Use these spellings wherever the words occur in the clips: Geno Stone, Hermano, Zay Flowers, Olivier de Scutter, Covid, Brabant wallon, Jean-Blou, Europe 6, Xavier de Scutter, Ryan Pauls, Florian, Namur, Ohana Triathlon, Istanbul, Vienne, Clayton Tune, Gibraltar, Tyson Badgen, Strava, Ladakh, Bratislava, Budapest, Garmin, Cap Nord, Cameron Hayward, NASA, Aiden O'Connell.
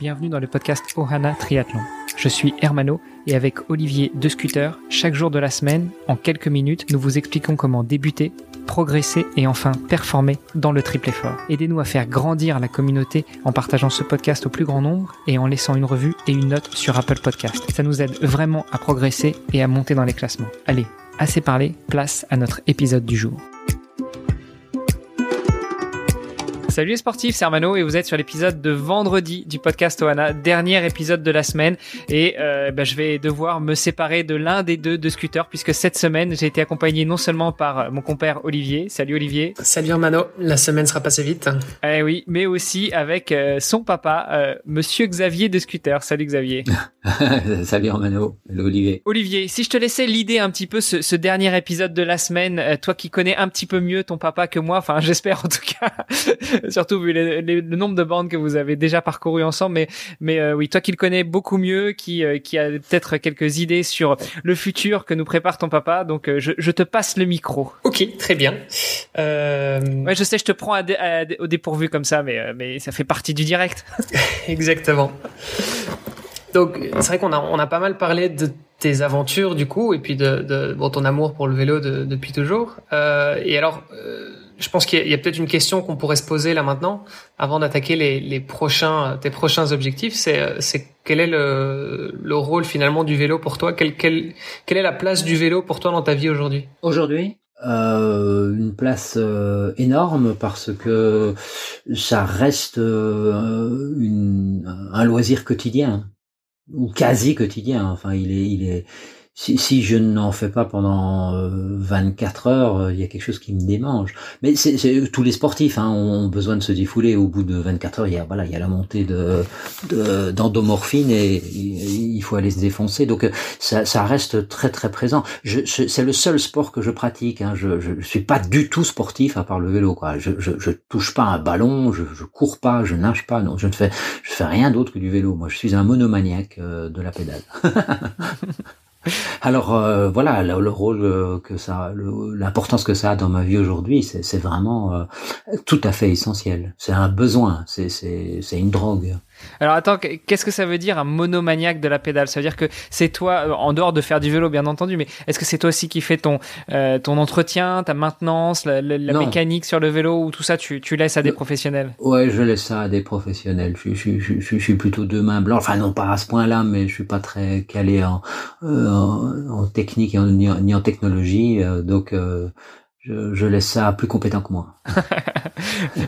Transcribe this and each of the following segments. Bienvenue dans le podcast Ohana Triathlon. Je suis Hermano et avec Olivier de Scutter, chaque jour de la semaine, en quelques minutes, nous vous expliquons comment débuter, progresser et enfin performer dans le triple effort. Aidez-nous à faire grandir la communauté en partageant ce podcast au plus grand nombre et en laissant une revue et une note sur Apple Podcast. Ça nous aide vraiment à progresser et à monter dans les classements. Allez, assez parlé, place à notre épisode du jour. Salut les sportifs, c'est Hermano et vous êtes sur l'épisode de vendredi du podcast Ohana, dernier épisode de la semaine et je vais devoir me séparer de l'un des deux de Scutter puisque cette semaine j'ai été accompagné non seulement par mon compère Olivier, salut Olivier. Salut Hermano, la semaine sera passée vite. Eh oui, mais aussi avec son papa, monsieur Xavier de Scutter, salut Xavier. Salut Hermano, salut Olivier. Olivier, si je te laissais l'idée un petit peu ce dernier épisode de la semaine, toi qui connais un petit peu mieux ton papa que moi, enfin j'espère en tout cas. Surtout vu le nombre de bandes que vous avez déjà parcourues ensemble, mais oui, toi qui le connais beaucoup mieux, qui a peut-être quelques idées sur le futur que nous prépare ton papa, donc je te passe le micro. Ok, très bien. Ouais, je sais, je te prends au dépourvu comme ça, mais ça fait partie du direct. Exactement. Donc c'est vrai qu'on a pas mal parlé de tes aventures du coup, et puis de ton amour pour le vélo depuis toujours. Je pense qu'il y a peut-être une question qu'on pourrait se poser là maintenant, avant d'attaquer tes prochains objectifs. C'est quel est le rôle finalement du vélo pour toi? Quelle est la place du vélo pour toi dans ta vie aujourd'hui? Aujourd'hui, une place énorme parce que ça reste un loisir quotidien ou quasi quotidien. Enfin, il est. Si je n'en fais pas pendant 24 heures, il y a quelque chose qui me démange. Mais c'est tous les sportifs ont besoin de se défouler. Au bout de 24 heures, il y a la montée d'endomorphine et il faut aller se défoncer. Donc ça reste très très présent. C'est le seul sport que je pratique. Je suis pas du tout sportif à part le vélo, quoi. Je touche pas un ballon, je cours pas, je nage pas. Non, je fais rien d'autre que du vélo. Moi, je suis un monomaniaque de la pédale. Alors voilà le rôle que ça, l'importance que ça a dans ma vie aujourd'hui, c'est vraiment tout à fait essentiel. C'est un besoin, c'est une drogue. Alors attends, qu'est-ce que ça veut dire un monomaniaque de la pédale? Ça veut dire que c'est toi, en dehors de faire du vélo bien entendu, mais est-ce que c'est toi aussi qui fais ton entretien, ta maintenance, la mécanique sur le vélo, ou tout ça tu laisses à des professionnels? Ouais, je laisse ça à des professionnels. Je suis plutôt deux mains blanches, enfin non pas à ce point-là, mais je suis pas très calé en technique ni en technologie, donc je laisse ça plus compétent que moi.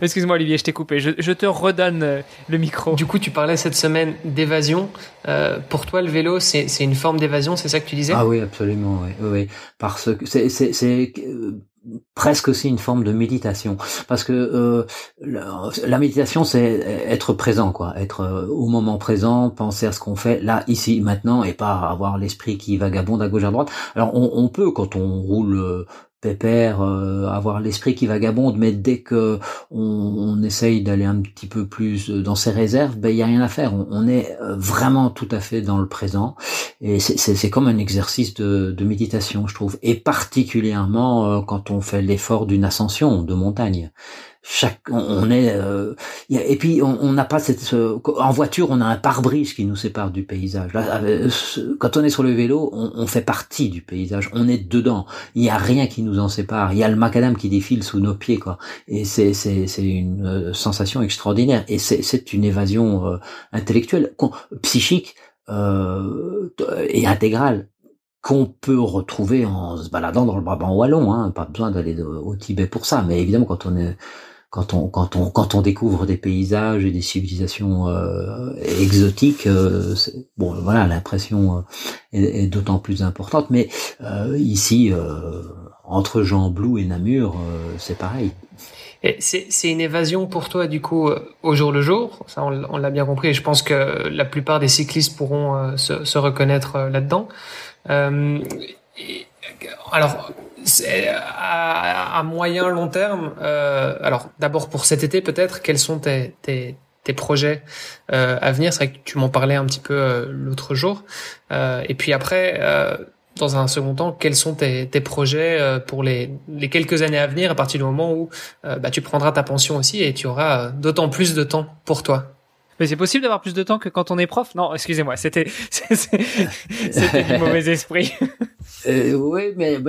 Excuse-moi Olivier, je t'ai coupé. Je te redonne le micro. Du coup, tu parlais cette semaine d'évasion. Pour toi, le vélo, c'est une forme d'évasion, c'est ça que tu disais? Ah oui, absolument. Oui. Parce que c'est presque aussi une forme de méditation, parce que la méditation, c'est être présent, quoi, être au moment présent, penser à ce qu'on fait là, ici, maintenant, et pas avoir l'esprit qui vagabonde à gauche à droite. Alors on peut, quand on roule pépère, avoir l'esprit qui vagabonde, mais dès que on essaye d'aller un petit peu plus dans ses réserves, il y a rien à faire. On est vraiment tout à fait dans le présent, et c'est comme un exercice de méditation, je trouve, et particulièrement quand on fait l'effort d'une ascension de montagne. Et puis on n'a pas en voiture, on a un pare-brise qui nous sépare du paysage. Là, quand on est sur le vélo, on fait partie du paysage, on est dedans. Il n'y a rien qui nous en sépare. Il y a le macadam qui défile sous nos pieds, quoi. Et c'est une sensation extraordinaire. Et c'est une évasion intellectuelle, psychique et intégrale, qu'on peut retrouver en se baladant dans le Brabant wallon. Pas besoin d'aller au Tibet pour ça. Mais évidemment, quand on découvre des paysages et des civilisations exotiques, l'impression est d'autant plus importante. Mais ici, entre Jean-Blou et Namur, c'est pareil. Et c'est une évasion pour toi du coup au jour le jour. Ça, on l'a bien compris. Et je pense que la plupart des cyclistes pourront se reconnaître là-dedans. Alors, c'est à moyen long terme. Alors, d'abord pour cet été peut-être, quels sont tes projets à venir? C'est vrai que tu m'en parlais un petit peu l'autre jour. Et puis après, dans un second temps, quels sont tes projets pour les quelques années à venir, à partir du moment où tu prendras ta pension aussi et tu auras d'autant plus de temps pour toi? Mais c'est possible d'avoir plus de temps que quand on est prof? Non, excusez-moi, c'était du mauvais esprit. Oui, mais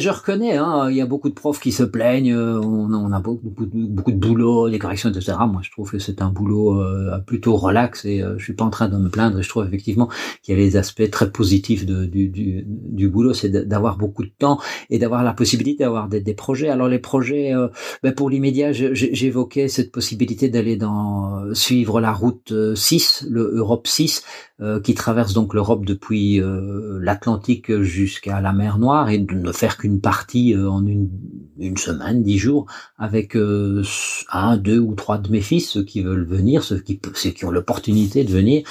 je reconnais, hein, il y a beaucoup de profs qui se plaignent, on a beaucoup de boulot, des corrections, etc. Moi, je trouve que c'est un boulot plutôt relax et je suis pas en train de me plaindre. Je trouve effectivement qu'il y a les aspects très positifs du boulot, c'est d'avoir beaucoup de temps et d'avoir la possibilité d'avoir des projets. Alors les projets, pour l'immédiat, j'évoquais cette possibilité d'aller suivre la route 6, le Europe 6, qui traverse donc l'Europe depuis l'Atlantique jusqu'à la mer Noire, et de ne faire qu'une partie en une semaine, 10 jours, avec 1, 2 ou 3 de mes fils, ceux qui veulent venir, ceux qui ont l'opportunité de venir,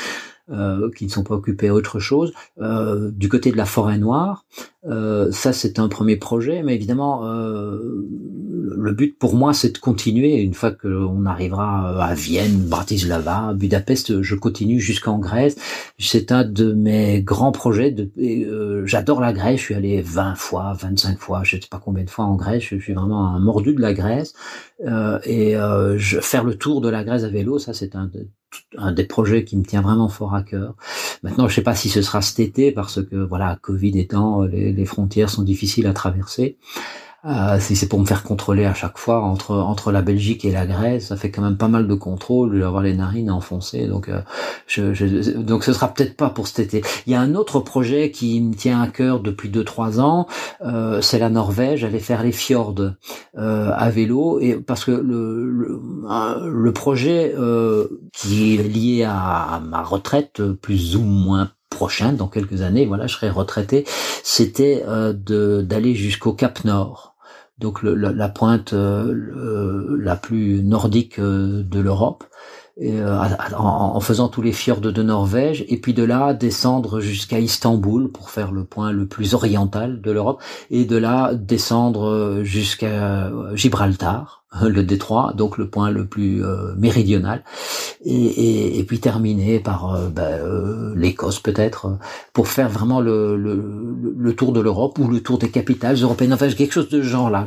qui ne sont pas occupés à autre chose, du côté de la forêt noire. Ça, c'est un premier projet, mais évidemment, le but pour moi, c'est de continuer. Une fois qu'on arrivera à Vienne, Bratislava, Budapest, je continue jusqu'en Grèce. C'est un de mes grands projets. J'adore la Grèce. Je suis allé 20 fois, 25 fois, je ne sais pas combien de fois en Grèce. Je suis vraiment un mordu de la Grèce. Faire le tour de la Grèce à vélo, ça, c'est un des projets qui me tient vraiment fort à cœur. Maintenant, je ne sais pas si ce sera cet été, parce que, voilà, Covid étant, les frontières sont difficiles à traverser. Si c'est pour me faire contrôler à chaque fois entre la Belgique et la Grèce, ça fait quand même pas mal de contrôles, d'avoir les narines enfoncées. Donc, donc ce sera peut-être pas pour cet été. Il y a un autre projet qui me tient à cœur depuis 2-3 ans. C'est la Norvège. Aller faire les fjords à vélo, et parce que le projet qui est lié à ma retraite, plus ou moins prochaine, dans quelques années, voilà, je serai retraité, c'était d'aller jusqu'au Cap Nord, donc la pointe la plus nordique de l'Europe, en faisant tous les fjords de Norvège, et puis de là descendre jusqu'à Istanbul pour faire le point le plus oriental de l'Europe, et de là descendre jusqu'à Gibraltar, le détroit, donc le point le plus méridional, et puis terminer par l'Écosse peut-être, pour faire vraiment le tour de l'Europe, ou le tour des capitales européennes, enfin quelque chose de genre là.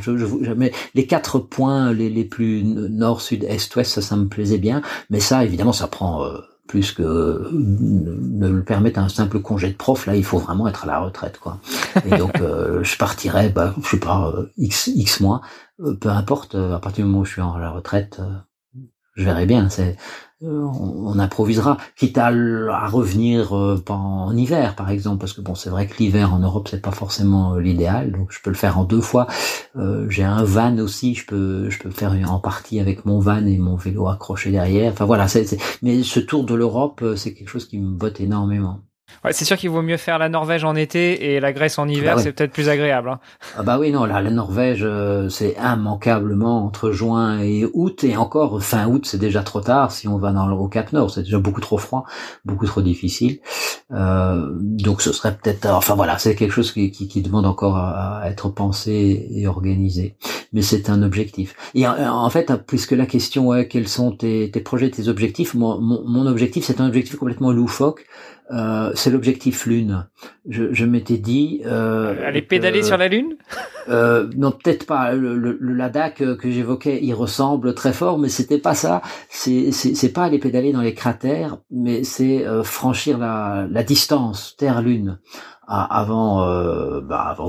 Mais les 4 points les plus nord, sud, est, ouest, ça me plaisait bien, mais ça évidemment ça prend plus que ne le permettre à un simple congé de prof. Là, il faut vraiment être à la retraite, quoi. Et donc, je partirai, je sais pas, x mois, peu importe. À partir du moment où je suis à la retraite, je verrai bien. On improvisera, quitte à revenir en hiver, par exemple, parce que bon, c'est vrai que l'hiver en Europe, c'est pas forcément l'idéal. Donc, je peux le faire en 2 fois. J'ai un van aussi, je peux faire en partie avec mon van et mon vélo accroché derrière. Enfin voilà, mais ce tour de l'Europe, c'est quelque chose qui me botte énormément. Ouais, c'est sûr qu'il vaut mieux faire la Norvège en été et la Grèce en hiver, bah ouais. C'est peut-être plus agréable. Hein. Ah bah oui, non, la Norvège, c'est immanquablement entre juin et août, et encore fin août, c'est déjà trop tard si on va au Cap Nord, c'est déjà beaucoup trop froid, beaucoup trop difficile. Donc ce serait peut-être, enfin voilà, c'est quelque chose qui demande encore à être pensé et organisé. Mais c'est un objectif. Et en fait, puisque la question est quels sont tes projets, tes objectifs, mon objectif, c'est un objectif complètement loufoque. C'est l'objectif Lune. Je m'étais dit... aller pédaler sur la Lune. Non, peut-être pas. Le Ladakh que j'évoquais, il ressemble très fort, mais c'était pas ça. C'est pas aller pédaler dans les cratères, mais c'est franchir la distance Terre-Lune. Avant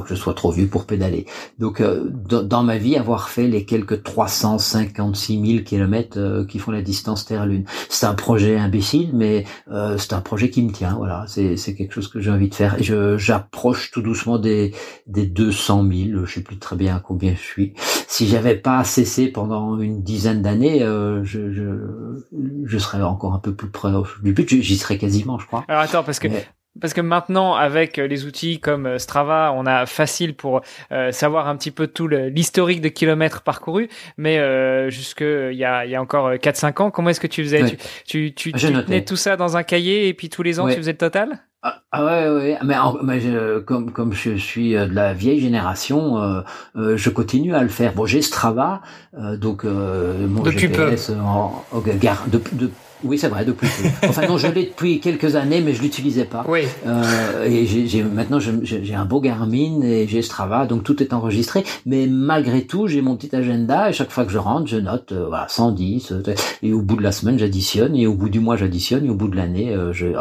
que je sois trop vieux pour pédaler. Donc, dans ma vie, avoir fait les quelques 356 000 kilomètres qui font la distance Terre-Lune. C'est un projet imbécile, mais c'est un projet qui me tient. Voilà, c'est quelque chose que j'ai envie de faire. Et j'approche tout doucement des 200 000. Je sais plus très bien à combien je suis. Si j'avais pas cessé pendant une dizaine d'années, je serais encore un peu plus près du but. J'y serais quasiment, je crois. Alors attends, parce que maintenant, avec les outils comme Strava, on a facile pour savoir un petit peu tout l'historique de kilomètres parcourus. Mais jusque il y a encore 4-5 ans, comment est-ce que tu faisais? Oui. Tu tenais tout ça dans un cahier et puis tous les ans, oui. Tu faisais le total? Ah ouais, mais comme je suis de la vieille génération, je continue à le faire. Bon, j'ai Strava, donc mon GPS, Oui, c'est vrai, depuis peu. Enfin, non, je l'ai depuis quelques années, mais je l'utilisais pas. Oui. Et maintenant, j'ai un beau Garmin et j'ai Strava, donc tout est enregistré. Mais malgré tout, j'ai mon petit agenda et chaque fois que je rentre, je note, voilà, 110. Et au bout de la semaine, j'additionne. Et au bout du mois, j'additionne. Et au bout de l'année, je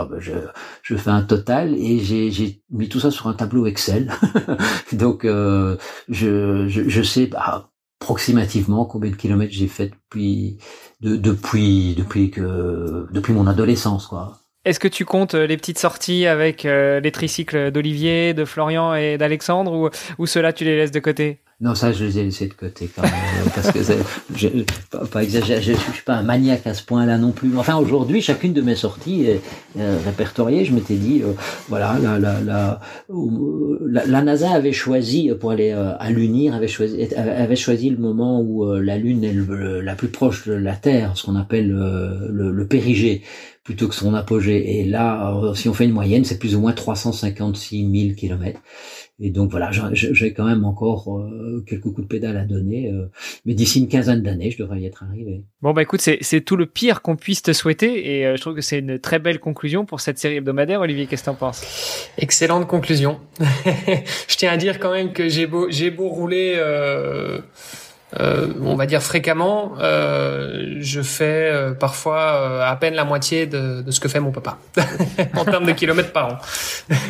fais un total et j'ai mis tout ça sur un tableau Excel. Donc, je sais pas approximativement combien de kilomètres j'ai fait depuis mon adolescence, quoi. Est-ce que tu comptes les petites sorties avec les tricycles d'Olivier, de Florian et d'Alexandre, ou ceux-là tu les laisses de côté? Non, ça je les ai laissés de côté quand même, parce que pas exagéré, je suis pas un maniaque à ce point-là non plus. Enfin, aujourd'hui, chacune de mes sorties est répertoriée. Je m'étais dit, voilà, la NASA avait choisi pour aller à l'Unir, avait choisi le moment où la Lune est la plus proche de la Terre, ce qu'on appelle le périgée, plutôt que son apogée. Et là, si on fait une moyenne, c'est plus ou moins 356 000 kilomètres. Et donc voilà, j'ai quand même encore quelques coups de pédale à donner, mais d'ici une quinzaine d'années, je devrais y être arrivé. Bon bah écoute, c'est tout le pire qu'on puisse te souhaiter, et je trouve que c'est une très belle conclusion pour cette série hebdomadaire. Olivier, qu'est-ce que t'en penses? Excellente conclusion. Je tiens à dire quand même que j'ai beau rouler, on va dire fréquemment, je fais parfois à peine la moitié de ce que fait mon papa en termes de kilomètres par an.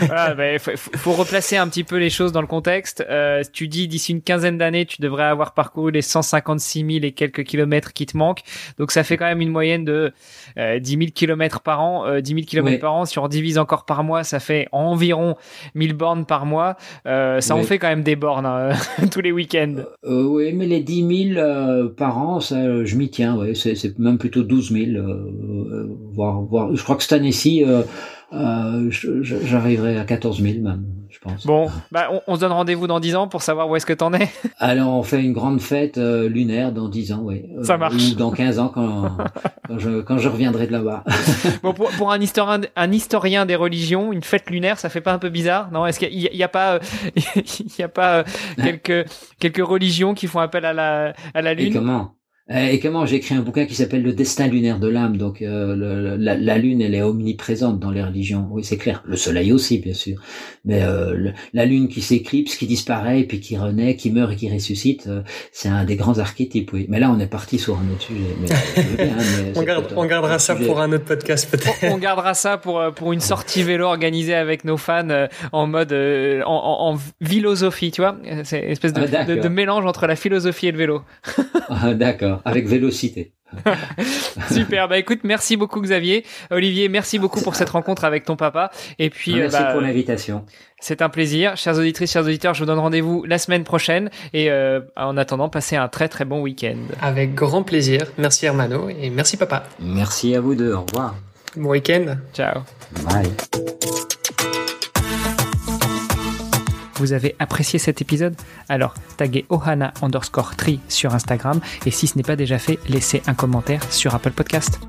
Voilà, bah, faut replacer un petit peu les choses dans le contexte. Tu dis d'ici une quinzaine d'années, tu devrais avoir parcouru les 156 000 et quelques kilomètres qui te manquent. Donc ça fait quand même une moyenne de 10 000 kilomètres par an. 10 000 kilomètres oui. par an, si on divise encore par mois, ça fait environ 1000 bornes par mois. Ça oui. en fait quand même des bornes tous les week-ends. Oui, mais les 10 000 par an, ça, je m'y tiens. Ouais, c'est même plutôt 12 000, voire. Je crois que cette année-ci, j'arriverai à 14 000 même, je pense. Bon, bah, on se donne rendez-vous dans 10 ans pour savoir où est-ce que t'en es. Alors, on fait une grande fête lunaire dans 10 ans, oui. Ça marche. Ou dans 15 ans, quand je reviendrai de là-bas. Bon, pour un historien des religions, une fête lunaire, ça fait pas un peu bizarre? Non, est-ce qu'il y a pas quelques religions qui font appel à la lune? Et comment j'ai écrit un bouquin qui s'appelle Le destin lunaire de l'âme. Donc la lune, elle est omniprésente dans les religions. Oui, c'est clair. Le soleil aussi, bien sûr. Mais la lune qui s'éclipse, qui disparaît, puis qui renaît, qui meurt et qui ressuscite, c'est un des grands archétypes. Oui. Mais là, on est parti sur un autre sujet. On gardera ça pour un autre podcast peut-être. On gardera ça pour une sortie vélo organisée avec nos fans en mode en philosophie, tu vois. C'est une espèce de mélange entre la philosophie et le vélo. Ah, d'accord. Avec vélocité. Super, bah écoute, merci beaucoup Xavier. Olivier, merci beaucoup pour cette rencontre avec ton papa. Et puis, merci pour l'invitation. C'est un plaisir. Chères auditrices, chers auditeurs, je vous donne rendez-vous la semaine prochaine. Et en attendant, passez un très très bon week-end. Avec grand plaisir. Merci Hermano et merci papa. Merci à vous deux. Au revoir. Bon week-end. Ciao. Bye. Vous avez apprécié cet épisode? Alors, taguez Ohana_tri sur Instagram et si ce n'est pas déjà fait, laissez un commentaire sur Apple Podcast.